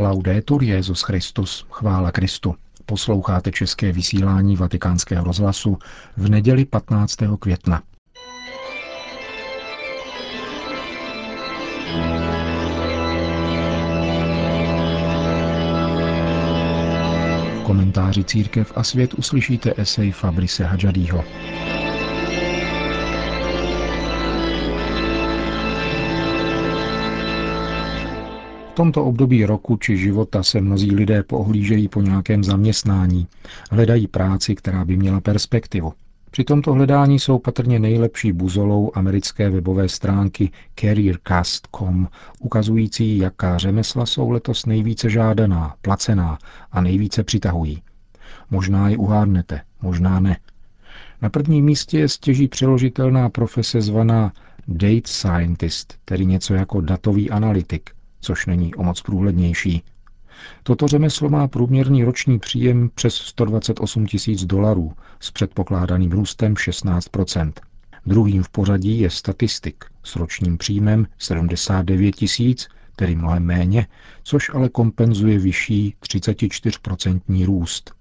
Laudetur Jesus Christus, chvála Kristu. Posloucháte české vysílání Vatikánského rozhlasu v neděli 15. května. V komentáři Církev a svět uslyšíte esej Fabrice Hadjadjího. V tomto období roku či života se mnozí lidé poohlížejí po nějakém zaměstnání, hledají práci, která by měla perspektivu. Při tomto hledání jsou patrně nejlepší buzolou americké webové stránky careercast.com, ukazující, jaká řemesla jsou letos nejvíce žádaná, placená a nejvíce přitahují. Možná ji uhádnete, možná ne. Na prvním místě je stěží přeložitelná profese zvaná data scientist, tedy něco jako datový analytik, což není o moc průhlednější. Toto řemeslo má průměrný roční příjem přes $128,000 s předpokládaným růstem 16%. Druhým v pořadí je statistik s ročním příjmem 79 000, tedy mnohem méně, což ale kompenzuje vyšší 34% růst.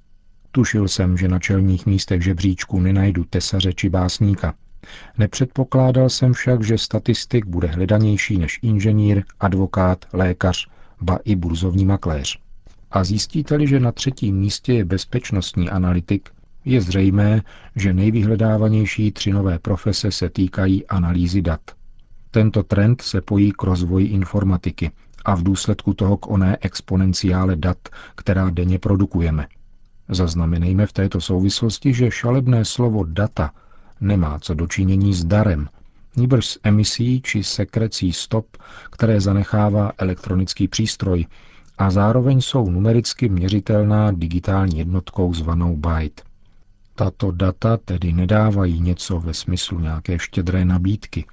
Tušil jsem, že na čelních místech žebříčku nenajdu tesaře či básníka. Nepředpokládal jsem však, že statistik bude hledanější než inženýr, advokát, lékař, ba i burzovní makléř. A zjistíte-li, že na třetím místě je bezpečnostní analytik, je zřejmé, že nejvyhledávanější tři nové profese se týkají analýzy dat. Tento trend se pojí k rozvoji informatiky a v důsledku toho k oné exponenciále dat, která denně produkujeme. Zaznamenejme v této souvislosti, že šalebné slovo data nemá co dočinění s darem, nýbrž s emisí či sekrecí stop, které zanechává elektronický přístroj a zároveň jsou numericky měřitelná digitální jednotkou zvanou byte. Tato data tedy nedávají něco ve smyslu nějaké štědré nabídky,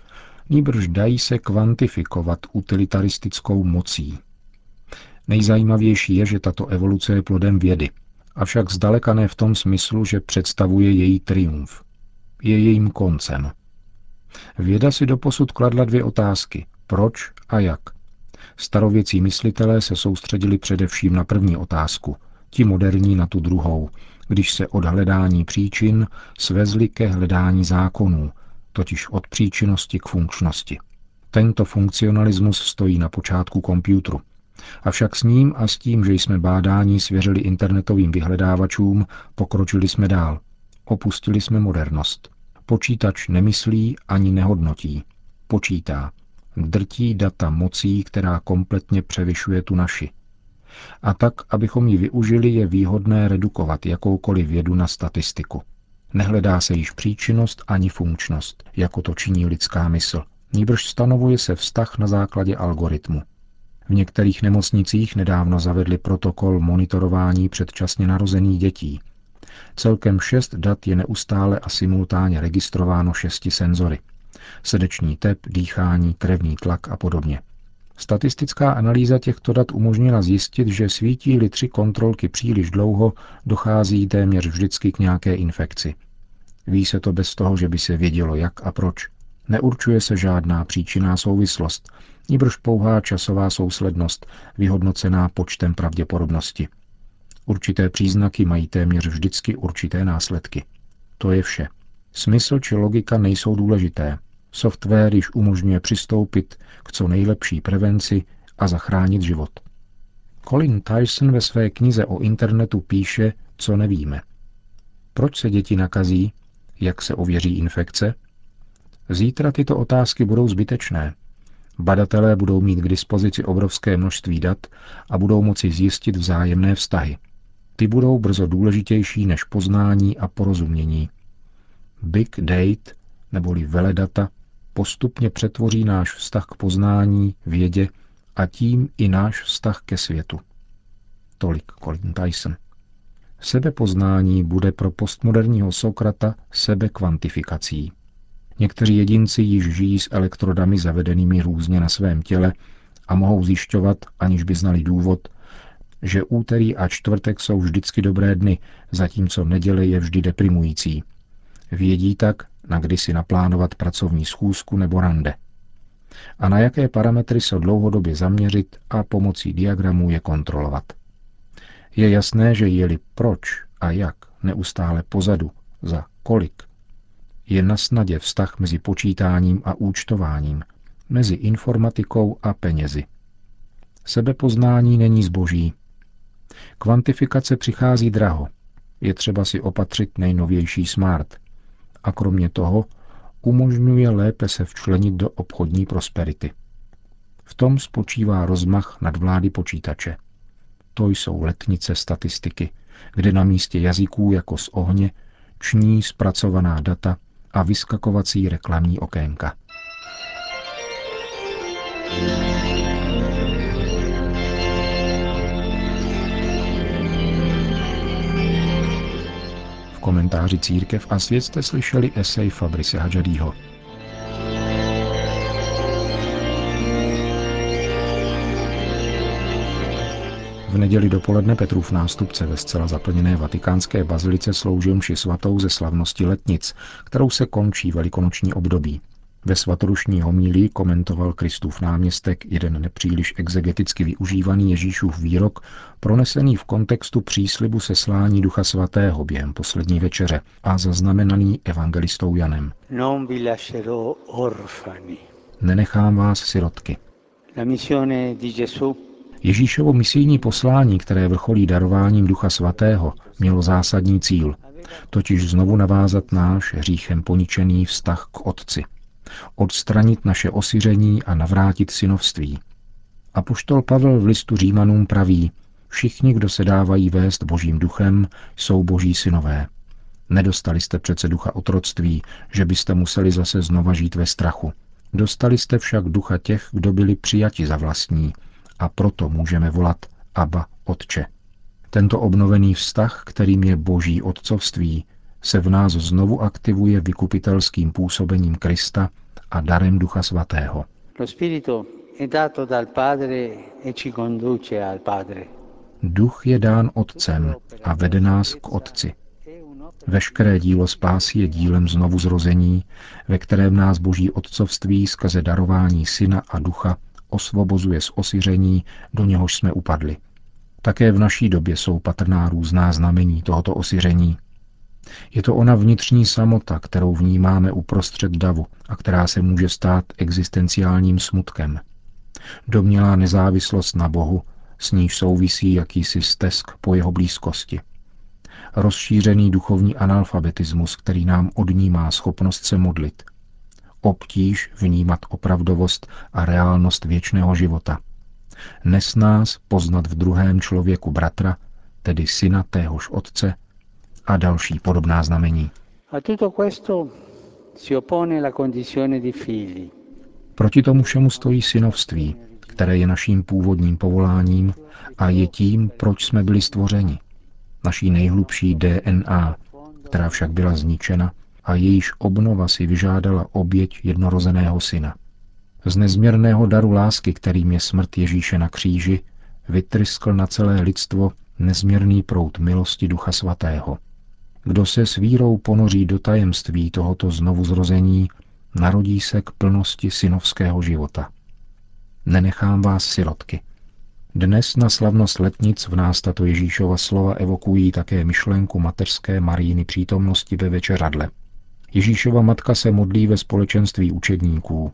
nýbrž dají se kvantifikovat utilitaristickou mocí. Nejzajímavější je, že tato evoluce je plodem vědy, avšak zdaleka ne v tom smyslu, že představuje její triumf. Je jejím koncem. Věda si doposud kladla dvě otázky. Proč a jak? Starověcí myslitelé se soustředili především na první otázku, ti moderní na tu druhou, když se od hledání příčin svezli ke hledání zákonů, totiž od příčinnosti k funkčnosti. Tento funkcionalismus stojí na počátku počítače. Avšak s ním a s tím, že jsme bádání svěřili internetovým vyhledávačům, pokročili jsme dál. Opustili jsme modernost. Počítač nemyslí ani nehodnotí. Počítá. Drtí data mocí, která kompletně převyšuje tu naši. A tak, abychom ji využili, je výhodné redukovat jakoukoliv vědu na statistiku. Nehledá se již příčinnost ani funkčnost, jako to činí lidská mysl. Nýbrž stanovuje se vztah na základě algoritmu. V některých nemocnicích nedávno zavedli protokol monitorování předčasně narozených dětí. Celkem 6 dat je neustále a simultánně registrováno 6 senzory. Srdeční tep, dýchání, krevní tlak a podobně. Statistická analýza těchto dat umožnila zjistit, že svítí-li 3 kontrolky příliš dlouho, dochází téměř vždycky k nějaké infekci. Ví se to bez toho, že by se vědělo jak a proč. Neurčuje se žádná příčinná souvislost, nýbrž pouhá časová souslednost, vyhodnocená počtem pravděpodobnosti. Určité příznaky mají téměř vždycky určité následky. To je vše. Smysl či logika nejsou důležité. Software již umožňuje přistoupit k co nejlepší prevenci a zachránit život. Colin Tyson ve své knize o internetu píše, co nevíme. Proč se děti nakazí? Jak se ověří infekce? Zítra tyto otázky budou zbytečné. Badatelé budou mít k dispozici obrovské množství dat a budou moci zjistit vzájemné vztahy. Ty budou brzo důležitější než poznání a porozumění. Big data, neboli veledata, postupně přetvoří náš vztah k poznání, vědě a tím i náš vztah ke světu. Tolik Colin Tyson. Sebepoznání bude pro postmoderního Sokrata sebekvantifikací. Někteří jedinci již žijí s elektrodami zavedenými různě na svém těle a mohou zjišťovat, aniž by znali důvod, že úterý a čtvrtek jsou vždycky dobré dny, zatímco neděle je vždy deprimující. Vědí tak, na kdy si naplánovat pracovní schůzku nebo rande. a na jaké parametry se dlouhodobě zaměřit a pomocí diagramů je kontrolovat. Je jasné, že je-li proč a jak neustále pozadu, za kolik, je nasnadě vztah mezi počítáním a účtováním, mezi informatikou a penězi. Sebepoznání není zboží. Kvantifikace přichází draho. Je třeba si opatřit nejnovější smart. A kromě toho umožňuje lépe se včlenit do obchodní prosperity. V tom spočívá rozmach nadvlády počítače. To jsou letnice statistiky, kde na místě jazyků jako z ohně ční zpracovaná data a vyskakovací reklamní okénka. V komentáři Církev a svět jste slyšeli esej Fabrice Hadjadjího. V neděli dopoledne Petrův nástupce ve zcela zaplněné vatikánské bazilice sloužil mši svatou ze slavnosti letnic, kterou se končí velikonoční období. Ve svatoruční homílii komentoval Kristův náměstek jeden nepříliš exegeticky využívaný Ježíšův výrok, pronesený v kontextu příslibu seslání Ducha svatého během poslední večeře a zaznamenaný evangelistou Janem. Non vi lascerò orfani. Nenechám vás sirotky. La missione di Gesù. Ježíšovo misijní poslání, které vrcholí darováním Ducha svatého, mělo zásadní cíl, totiž znovu navázat náš hříchem poničený vztah k Otci, odstranit naše osiření a navrátit synovství. Apoštol Pavel v listu Římanům praví: všichni, kdo se dávají vést Božím duchem, jsou Boží synové. Nedostali jste přece ducha otroctví, že byste museli zase znova žít ve strachu. Dostali jste však ducha těch, kdo byli přijati za vlastní, a proto můžeme volat Abba, Otče. Tento obnovený vztah, kterým je Boží otcovství, se v nás znovu aktivuje vykupitelským působením Krista a darem Ducha svatého. Duch je dán Otcem a vede nás k Otci. Veškeré dílo spásy je dílem znovuzrození, ve kterém nás Boží otcovství skrze darování Syna a Ducha osvobozuje z osiření, do něhož jsme upadli. Také v naší době jsou patrná různá znamení tohoto osiření. Je to ona vnitřní samota, kterou vnímáme uprostřed davu a která se může stát existenciálním smutkem. Domnělá nezávislost na Bohu, s níž souvisí jakýsi stesk po jeho blízkosti. Rozšířený duchovní analfabetismus, který nám odnímá schopnost se modlit. Obtíž vnímat opravdovost a reálnost věčného života. Nesnáz poznat v druhém člověku bratra, tedy syna téhož otce, a další podobná znamení. Proti tomu všemu stojí synovství, které je naším původním povoláním a je tím, proč jsme byli stvořeni. Naší nejhlubší DNA, která však byla zničena a jejíž obnova si vyžádala oběť jednorozeného syna. Z nezměrného daru lásky, kterým je smrt Ježíše na kříži, vytryskl na celé lidstvo nezměrný proud milosti Ducha svatého. Kdo se s vírou ponoří do tajemství tohoto znovuzrození, narodí se k plnosti synovského života. Nenechám vás sirotky. Dnes na slavnost letnic v nás tato Ježíšova slova evokují také myšlenku mateřské Marijiny přítomnosti ve večeřadle. Ježíšova matka se modlí ve společenství učedníků,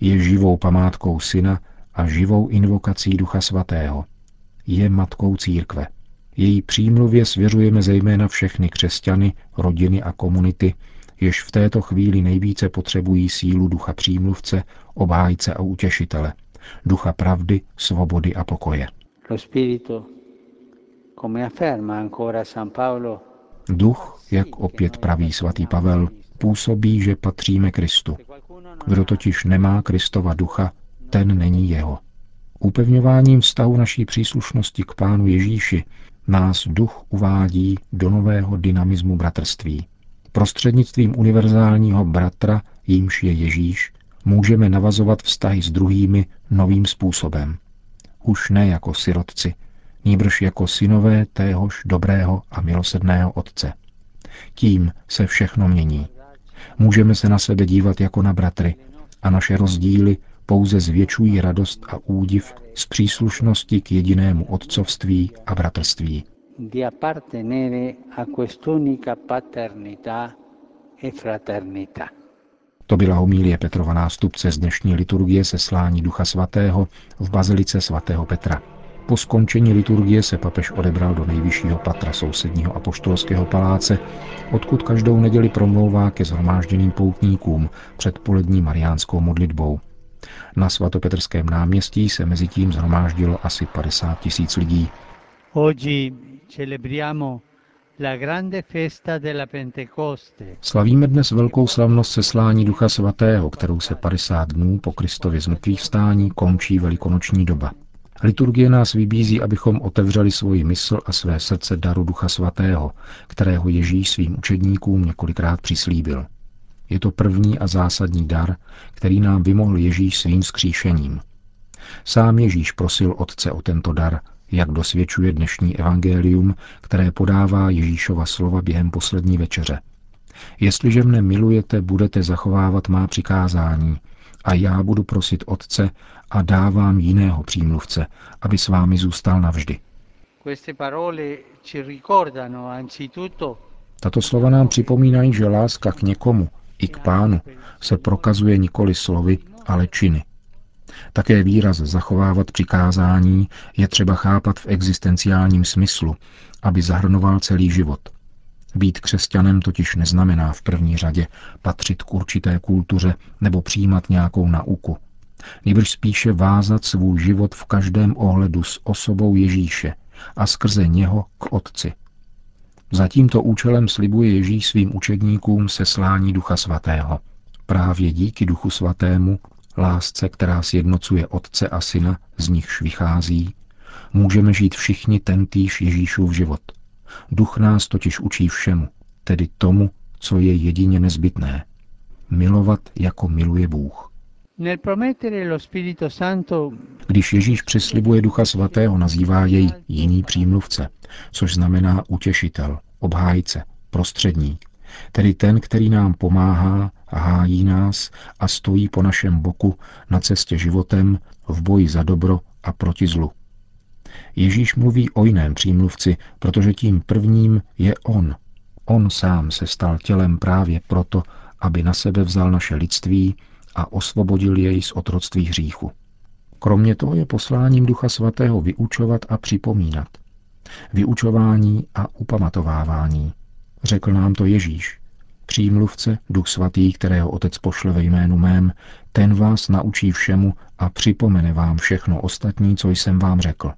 je živou památkou syna a živou invokací Ducha svatého. Je matkou církve. Její přímluvě svěřujeme zejména všechny křesťany, rodiny a komunity, jež v této chvíli nejvíce potřebují sílu ducha přímluvce, obhájce a utěšitele, ducha pravdy, svobody a pokoje. Duch, jak opět praví svatý Pavel, působí, že patříme Kristu. Kdo totiž nemá Kristova ducha, ten není jeho. Upevňováním vztahu naší příslušnosti k Pánu Ježíši nás duch uvádí do nového dynamismu bratrství. Prostřednictvím univerzálního bratra, jímž je Ježíš, můžeme navazovat vztahy s druhými novým způsobem. Už ne jako sirotci, nýbrž jako synové téhož dobrého a milosrdného Otce. Tím se všechno mění. Můžeme se na sebe dívat jako na bratry a naše rozdíly pouze zvětšují radost a údiv z příslušnosti k jedinému otcovství a bratrství. To byla homilie Petrova nástupce z dnešní liturgie seslání Ducha Svatého v bazilice svatého Petra. Po skončení liturgie se papež odebral do nejvyššího patra sousedního apoštolského paláce, odkud každou neděli promlouvá ke shromážděným poutníkům před polední mariánskou modlitbou. Na svatopetrském náměstí se mezitím shromáždilo asi 50 000 lidí. Slavíme dnes velkou slavnost seslání Ducha Svatého, kterou se 50 dnů po Kristově zmrtvýchvstání končí velikonoční doba. Liturgie nás vybízí, abychom otevřeli svoji mysl a své srdce daru Ducha Svatého, kterého Ježíš svým učedníkům několikrát přislíbil. Je to první a zásadní dar, který nám vymohl Ježíš svým vzkříšením. Sám Ježíš prosil Otce o tento dar, jak dosvědčuje dnešní evangelium, které podává Ježíšova slova během poslední večeře. Jestliže mne milujete, budete zachovávat má přikázání, a já budu prosit Otce a dávám jiného přímluvce, aby s vámi zůstal navždy. Tato slova nám připomínají, že láska k někomu, i k Pánu, se prokazuje nikoli slovy, ale činy. Také výraz zachovávat přikázání je třeba chápat v existenciálním smyslu, aby zahrnoval celý život. Být křesťanem totiž neznamená v první řadě patřit k určité kultuře nebo přijímat nějakou nauku. Nýbrž spíše vázat svůj život v každém ohledu s osobou Ježíše a skrze něho k Otci. Za tímto účelem slibuje Ježíš svým učedníkům seslání Ducha Svatého. Právě díky Duchu Svatému, lásce, která sjednocuje Otce a Syna, z nichž vychází, můžeme žít všichni tentýž Ježíšův život. Duch nás totiž učí všemu, tedy tomu, co je jedině nezbytné. Milovat, jako miluje Bůh. Když Ježíš přislibuje Ducha Svatého, nazývá jej jiný přímluvce, což znamená utěšitel, obhájce, prostředník, tedy ten, který nám pomáhá, hájí nás a stojí po našem boku na cestě životem v boji za dobro a proti zlu. Ježíš mluví o jiném přímluvci, protože tím prvním je on. On sám se stal tělem právě proto, aby na sebe vzal naše lidství a osvobodil jej z otroctví hříchu. Kromě toho je posláním Ducha Svatého vyučovat a připomínat. Vyučování a upamatovávání. Řekl nám to Ježíš. Přímluvce, Duch Svatý, kterého Otec pošle ve jménu mém, ten vás naučí všemu a připomene vám všechno ostatní, co jsem vám řekl.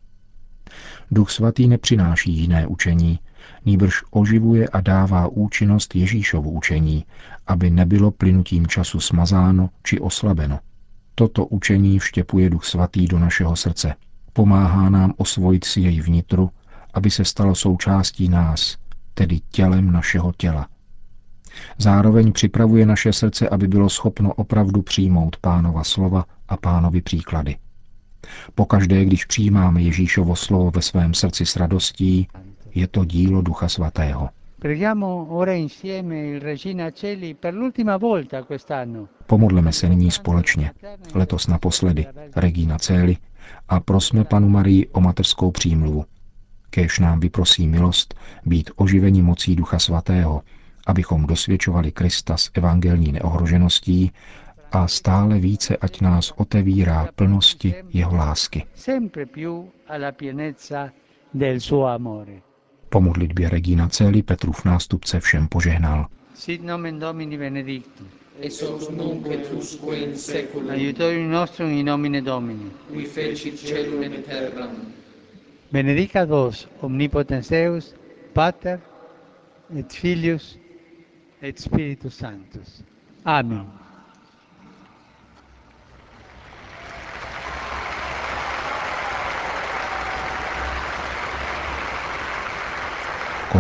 Duch Svatý nepřináší jiné učení, nýbrž oživuje a dává účinnost Ježíšovu učení, aby nebylo plynutím času smazáno či oslabeno. Toto učení vštěpuje Duch Svatý do našeho srdce. Pomáhá nám osvojit si jej vnitru, aby se stalo součástí nás, tedy tělem našeho těla. Zároveň připravuje naše srdce, aby bylo schopno opravdu přijmout Pánova slova a Pánovi příklady. Pokaždé, když přijímáme Ježíšovo slovo ve svém srdci s radostí, je to dílo Ducha Svatého. Pomodleme se nyní společně, letos naposledy, Regina Celi, a prosme Panu Marii o mateřskou přímluvu. Kéž nám vyprosí milost být oživeni mocí Ducha Svatého, abychom dosvědčovali Krista s evangelní neohrožeností a stále více ať nás otevírá plnosti jeho lásky. Po modlitbě Regina Celi Petrův nástupce všem požehnal. Sit nomen Domini benedictum. Et hoc nunc et usque in saeculum. Aiutorium nostrum in nomine Domini. Qui fecit caelum et terram. Benedicat vos omnipotens Deus, Pater et Filius et Spiritus Sanctus. Amen.